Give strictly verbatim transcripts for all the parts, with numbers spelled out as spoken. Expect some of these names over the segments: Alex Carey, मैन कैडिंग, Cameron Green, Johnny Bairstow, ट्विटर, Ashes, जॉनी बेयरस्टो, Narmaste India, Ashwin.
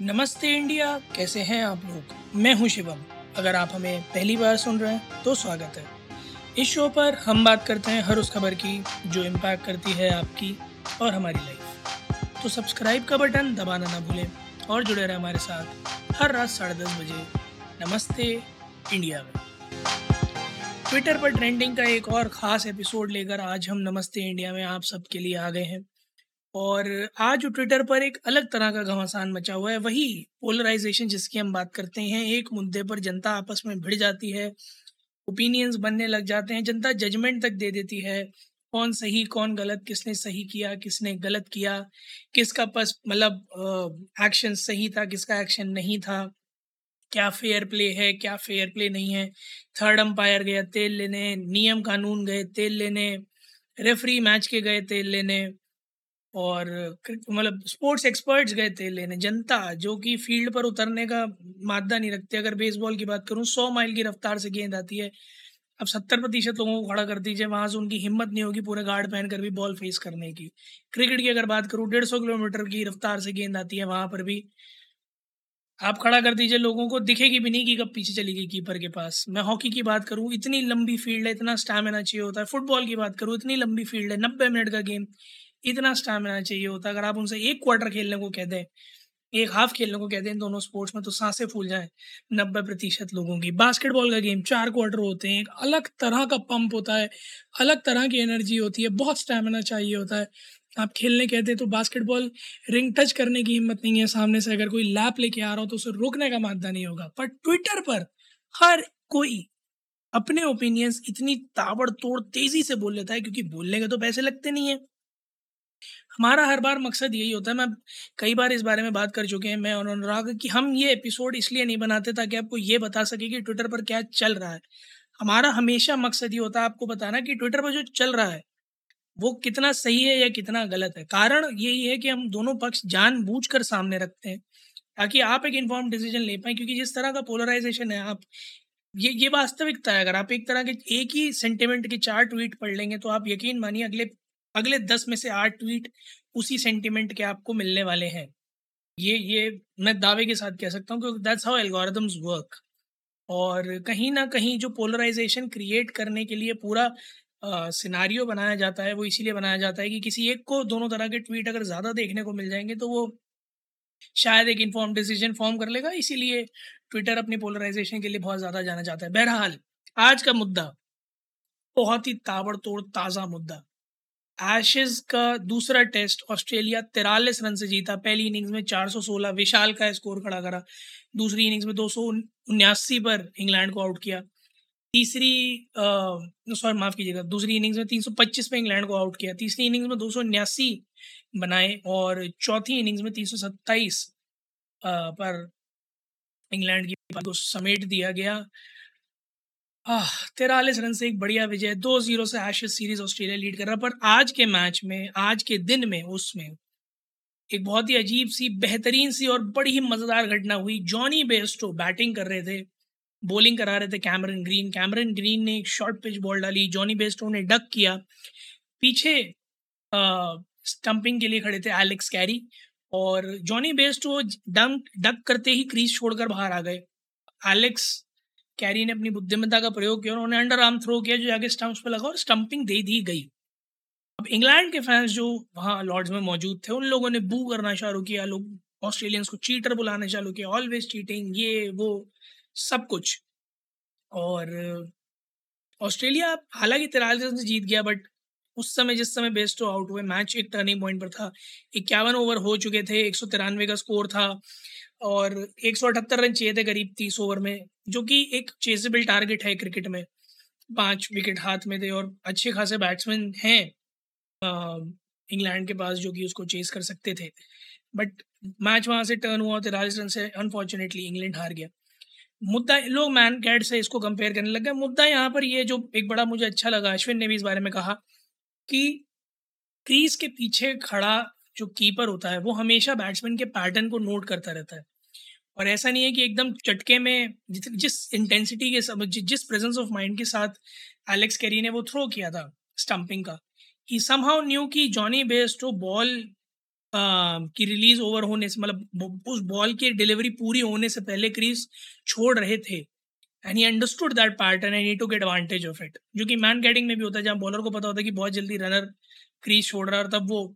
नमस्ते इंडिया, कैसे हैं आप लोग। मैं हूं शिवम। अगर आप हमें पहली बार सुन रहे हैं तो स्वागत है। इस शो पर हम बात करते हैं हर उस खबर की जो इम्पैक्ट करती है आपकी और हमारी लाइफ। तो सब्सक्राइब का बटन दबाना ना भूलें और जुड़े रहें हमारे साथ हर रात साढ़े दस बजे नमस्ते इंडिया में। ट्विटर पर ट्रेंडिंग का एक और ख़ास एपिसोड लेकर आज हम नमस्ते इंडिया में आप सब के लिए आ गए हैं। और आज ट्विटर पर एक अलग तरह का घमासान मचा हुआ है, वही पोलराइजेशन जिसकी हम बात करते हैं। एक मुद्दे पर जनता आपस में भिड़ जाती है, ओपिनियंस बनने लग जाते हैं, जनता जजमेंट तक दे देती है, कौन सही कौन गलत, किसने सही किया किसने गलत किया, किसका पस मतलब एक्शन सही था किसका एक्शन नहीं था, क्या फेयर प्ले है क्या फेयर प्ले नहीं है। थर्ड अंपायर गया तेल लेने, नियम कानून गए तेल लेने, रेफरी मैच के गए तेल लेने, और मतलब स्पोर्ट्स एक्सपर्ट्स गए तेल लेने। जनता जो कि फील्ड पर उतरने का मादा नहीं रखते। अगर बेसबॉल की बात करूं, सौ माइल की रफ्तार से गेंद आती है, अब सत्तर प्रतिशत लोगों को खड़ा कर दीजिए, वहां से उनकी हिम्मत नहीं होगी पूरे गार्ड पहन कर भी बॉल फेस करने की। क्रिकेट की अगर बात करूं, डेढ़ सौ किलोमीटर की रफ्तार से गेंद आती है, वहां पर भी आप खड़ा कर दीजिए, लोगों को दिखेगी भी नहीं कि कब पीछे चली गई कीपर के पास। मैं हॉकी की बात करूं, इतनी लंबी फील्ड है, इतना स्टैमिना चाहिए होता है। फुटबॉल की बात करूं, इतनी लंबी फील्ड है, नब्बे मिनट का गेम, इतना स्टैमिना चाहिए होता है। अगर आप उनसे एक क्वार्टर खेलने को कह दें, एक हाफ खेलने को कह दें दोनों स्पोर्ट्स में, तो सांसें फूल जाएं नब्बे प्रतिशत लोगों की। बास्केटबॉल का गेम चार क्वार्टर होते हैं, एक अलग तरह का पंप होता है, अलग तरह की एनर्जी होती है, बहुत स्टैमिना चाहिए होता है। आप खेलने कहते हैं तो बास्केटबॉल रिंग टच करने की हिम्मत नहीं है, सामने से अगर कोई लैप लेके आ रहा हो तो उसे रोकने का मादा नहीं होगा। पर ट्विटर पर हर कोई अपने ओपिनियंस इतनी ताबड़तोड़ तेज़ी से बोल लेता है, क्योंकि बोलने के तो पैसे लगते नहीं है। हमारा हर बार मकसद यही होता है, मैं कई बार इस बारे में बात कर चुके हैं मैं और अनुराग, कि हम ये एपिसोड इसलिए नहीं बनाते ताकि आपको ये बता सके कि ट्विटर पर क्या चल रहा है। हमारा हमेशा मकसद ये होता है आपको बताना कि ट्विटर पर जो चल रहा है वो कितना सही है या कितना गलत है। कारण यही है कि हम दोनों पक्ष जानबूझकर सामने रखते हैं ताकि आप एक इन्फॉर्म्ड डिसीजन ले पाएं, क्योंकि जिस तरह का पोलराइजेशन है, आप ये ये वास्तविकता है। अगर आप एक तरह के एक ही सेंटिमेंट के चार ट्वीट पढ़ लेंगे तो आप यकीन मानिए अगले अगले दस में से आठ ट्वीट उसी सेंटिमेंट के आपको मिलने वाले हैं। ये ये मैं दावे के साथ कह सकता हूँ, क्योंकि दैट्स हाउ एल्गोरिदम्स वर्क। और कहीं ना कहीं जो पोलराइजेशन क्रिएट करने के लिए पूरा सिनारियो बनाया जाता है, वो इसीलिए बनाया जाता है कि किसी एक को दोनों तरह के ट्वीट अगर ज़्यादा देखने को मिल जाएंगे तो वो शायद एक इन्फॉर्म्ड डिसीजन फॉर्म कर लेगा। इसीलिए ट्विटर अपने पोलराइजेशन के लिए बहुत ज़्यादा जाना जाता है। बहरहाल, आज का मुद्दा बहुत ही ताबड़तोड़ ताज़ा मुद्दा। एशेज का दूसरा टेस्ट ऑस्ट्रेलिया तिरालीस रन से जीता। पहली इनिंग्स में चार सौ सोलह विशाल का स्कोर खड़ा करा, दूसरी इनिंग्स में दो सौ उन्यासी पर इंग्लैंड को आउट किया, तीसरी सॉरी माफ़ कीजिएगा दूसरी इनिंग्स में तीन सौ पच्चीस पे इंग्लैंड को आउट किया, तीसरी इनिंग्स में दो सौ उन्यासी बनाए और चौथी इनिंग्स में तीन सौ सत्ताईस पर इंग्लैंड की पारी को समेट दिया गया। तिरालीस रन से एक बढ़िया विजय, दो जीरो से एशेज सीरीज ऑस्ट्रेलिया लीड कर रहा। पर आज के मैच में, आज के दिन में, उसमें एक बहुत ही अजीब सी, बेहतरीन सी और बड़ी ही मज़ेदार घटना हुई। जॉनी बेयरस्टो बैटिंग कर रहे थे, बॉलिंग करा रहे थे कैमरन ग्रीन। कैमरन ग्रीन ने एक शॉर्ट पिच बॉल डाली, जॉनी बेयरस्टो ने डक किया, पीछे स्टंपिंग के लिए खड़े थे एलेक्स कैरी और जॉनी बेयरस्टो डंक डक करते ही क्रीज छोड़कर बाहर आ गए। एलेक्स कैरी ने अपनी बुद्धिमत्ता का प्रयोग किया, उन्होंने अंडर आर्म थ्रो किया जो जाके स्टंप्स पर लगा और स्टंपिंग दे दी गई। अब इंग्लैंड के फैंस जो वहाँ लॉर्ड्स में मौजूद थे, उन लोगों ने बू करना चालू किया, लोग ऑस्ट्रेलियंस को चीटर बुलाना चालू किया, ऑलवेज चीटिंग, ये वो सब कुछ। और ऑस्ट्रेलिया हालांकि तिरालीस रन से जीत गया, बट उस समय जिस समय बेयरस्टो आउट हुए, मैच एक टर्निंग पॉइंट पर था। इक्यावन ओवर हो चुके थे, एक सौ तिरानवे का स्कोर था और एक सौ अठहत्तर रन चाहिए थे करीब तीस ओवर में, जो कि एक चेजेबल टारगेट है क्रिकेट में। पांच विकेट हाथ में थे और अच्छे खासे बैट्समैन हैं इंग्लैंड के पास जो कि उसको चेस कर सकते थे, बट मैच वहां से टर्न हुआ। तिरालीस रन से अनफॉर्चुनेटली इंग्लैंड हार गया। मुद्दा, लोग मैन कैट से इसको कंपेयर करने लग गए। मुद्दा यहाँ पर ये जो एक बड़ा मुझे अच्छा लगा, अश्विन ने भी इस बारे में कहा कि क्रीज के पीछे खड़ा जो कीपर होता है वो हमेशा बैट्समैन के पैटर्न को नोट करता रहता है। और ऐसा नहीं है कि एकदम चटके में, जिस इंटेंसिटी के सब, जिस प्रेजेंस ऑफ माइंड के साथ एलेक्स कैरी ने वो थ्रो किया था स्टंपिंग का, ही समहाउ न्यू कि जॉनी बेयरस्टो बॉल की रिलीज ओवर होने से, मतलब उस बॉल की डिलीवरी पूरी होने से पहले क्रीज छोड़ रहे थे, and he understood that part and he took advantage of it, जो कि मैन कैडिंग में भी होता है जहाँ बॉलर को पता होता है कि बहुत जल्दी रनर क्रीज छोड़ रहा है और तब वो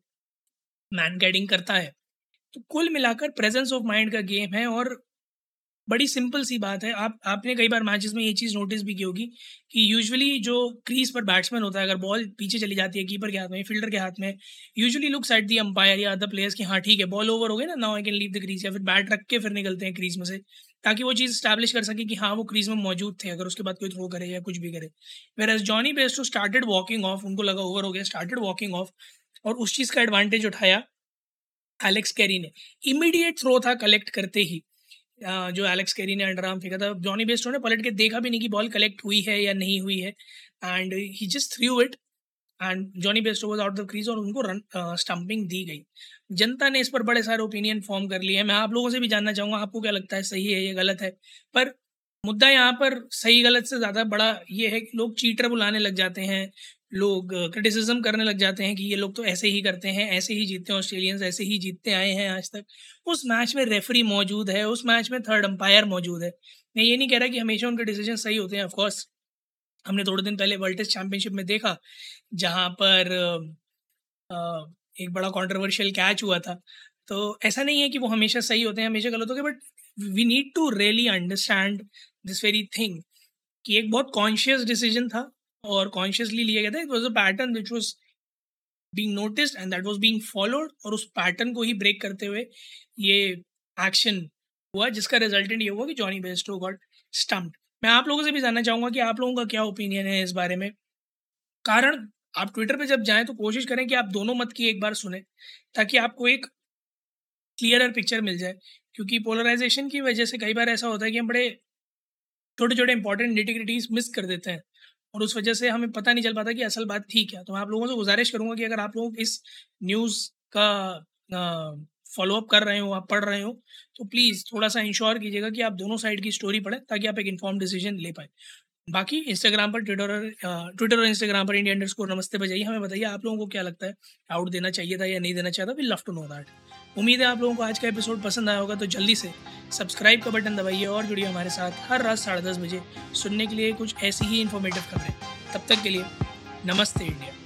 मैन कैडिंग करता है। तो कुल मिलाकर प्रेजेंस ऑफ माइंड का गेम है और बड़ी सिंपल सी बात है। आप आपने कई बार मैचेस में ये चीज़ नोटिस भी की होगी कि यूजुअली जो क्रीज पर बैट्समैन होता है, अगर बॉल पीछे चली जाती है कीपर के हाथ में, फील्डर के हाथ में, usually looks at the umpire या अदर प्लेयर्स कि हाँ ठीक है बॉल ओवर हो गई ना, now I can leave the crease, या फिर बैट रख के फिर निकलते हैं क्रीज में से ताकि वो चीज़ स्टैब्लिश कर सके कि हाँ वो क्रीज में मौजूद थे अगर उसके बाद कोई थ्रो करे या कुछ भी करे। Whereas जॉनी बेयरस्टो started walking off, उनको लगा ओवर हो गया, स्टार्टेड वॉकिंग ऑफ और उस चीज़ का एडवांटेज उठाया एलेक्स कैरी ने। इमीडिएट थ्रो था कलेक्ट करते ही जो एलेक्स कैरी ने अंडर आर्म फेंका था, जॉनी बेयरस्टो ने पलट के देखा भी नहीं कि बॉल कलेक्ट हुई है या नहीं हुई है, and he just threw it and जॉनी बेयरस्टो was out the crease और उनको रन स्टंपिंग दी गई। जनता ने इस पर बड़े सारे ओपिनियन फॉर्म कर लिए हैं, मैं आप लोगों से भी जानना चाहूँगा आपको क्या लगता है सही है या गलत है, पर मुद्दा यहाँ पर सही गलत से ज़्यादा बड़ा ये है कि लोग चीटर बुलाने लग जाते हैं, लोग क्रिटिसिज्म करने लग जाते हैं कि ये लोग तो ऐसे ही करते हैं, ऐसे ही जीतते हैं ऑस्ट्रेलियंस, ऐसे ही जीतते आए हैं आज तक। उस मैच में रेफरी मौजूद है, उस मैच में थर्ड अंपायर मौजूद है। मैं ये नहीं कह रहा कि हमेशा उनके डिसीजन सही होते हैं, ऑफकोर्स हमने थोड़े दिन पहले वर्ल्ड टेस्ट चैम्पियनशिप में देखा जहाँ पर एक बड़ा कॉन्ट्रोवर्शियल कैच हुआ था, तो ऐसा नहीं है कि वो हमेशा सही होते हैं हमेशा गलत होते हैं, but we need to really understand this very thing कि एक बहुत कॉन्शियस डिसीजन था और कॉन्शियसली लिया गया था। It was a pattern which was being noticed and that was being followed, और उस पैटर्न को ही ब्रेक करते हुए ये एक्शन हुआ जिसका रिजल्टेंट ये हुआ कि जॉनी बेयरस्टो गॉट स्टम्प्ड। मैं आप लोगों से भी जानना चाहूँगा कि आप लोगों का क्या ओपिनियन है इस बारे में। कारण आप ट्विटर पे जब जाएँ तो कोशिश करें कि आप दोनों मत की एक बार सुने ताकि आपको एक क्लियरर पिक्चर मिल जाए, क्योंकि पोलराइजेशन की वजह से कई बार ऐसा होता है कि हम बड़े छोटे छोटे इंपॉर्टेंट निटी-ग्रिटीज मिस कर देते हैं और उस वजह से हमें पता नहीं चल पाता कि असल बात थी क्या। तो मैं आप लोगों से गुजारिश करूंगा कि अगर आप लोग इस न्यूज़ का फॉलोअप कर रहे हो, आप पढ़ रहे हो, तो प्लीज़ थोड़ा सा इंश्योर कीजिएगा कि आप दोनों साइड की स्टोरी पढ़ें ताकि आप एक इन्फॉर्म डिसीजन ले पाए। बाकी इंस्टाग्राम पर ट्विटर ट्विटर और इंस्टाग्राम पर इंडिया अंडर स्कोर नमस्ते पर जाइए, हमें बताइए आप लोगों को क्या लगता है आउट देना चाहिए था या नहीं देना चाहिए था, we love to know that. उम्मीद है आप लोगों को आज का एपिसोड पसंद आया होगा, तो जल्दी से सब्सक्राइब का बटन दबाइए और जुड़िए हमारे साथ हर रात साढ़े दस बजे सुनने के लिए कुछ ऐसी ही इन्फॉर्मेटिव खबरें। तब तक के लिए नमस्ते इंडिया।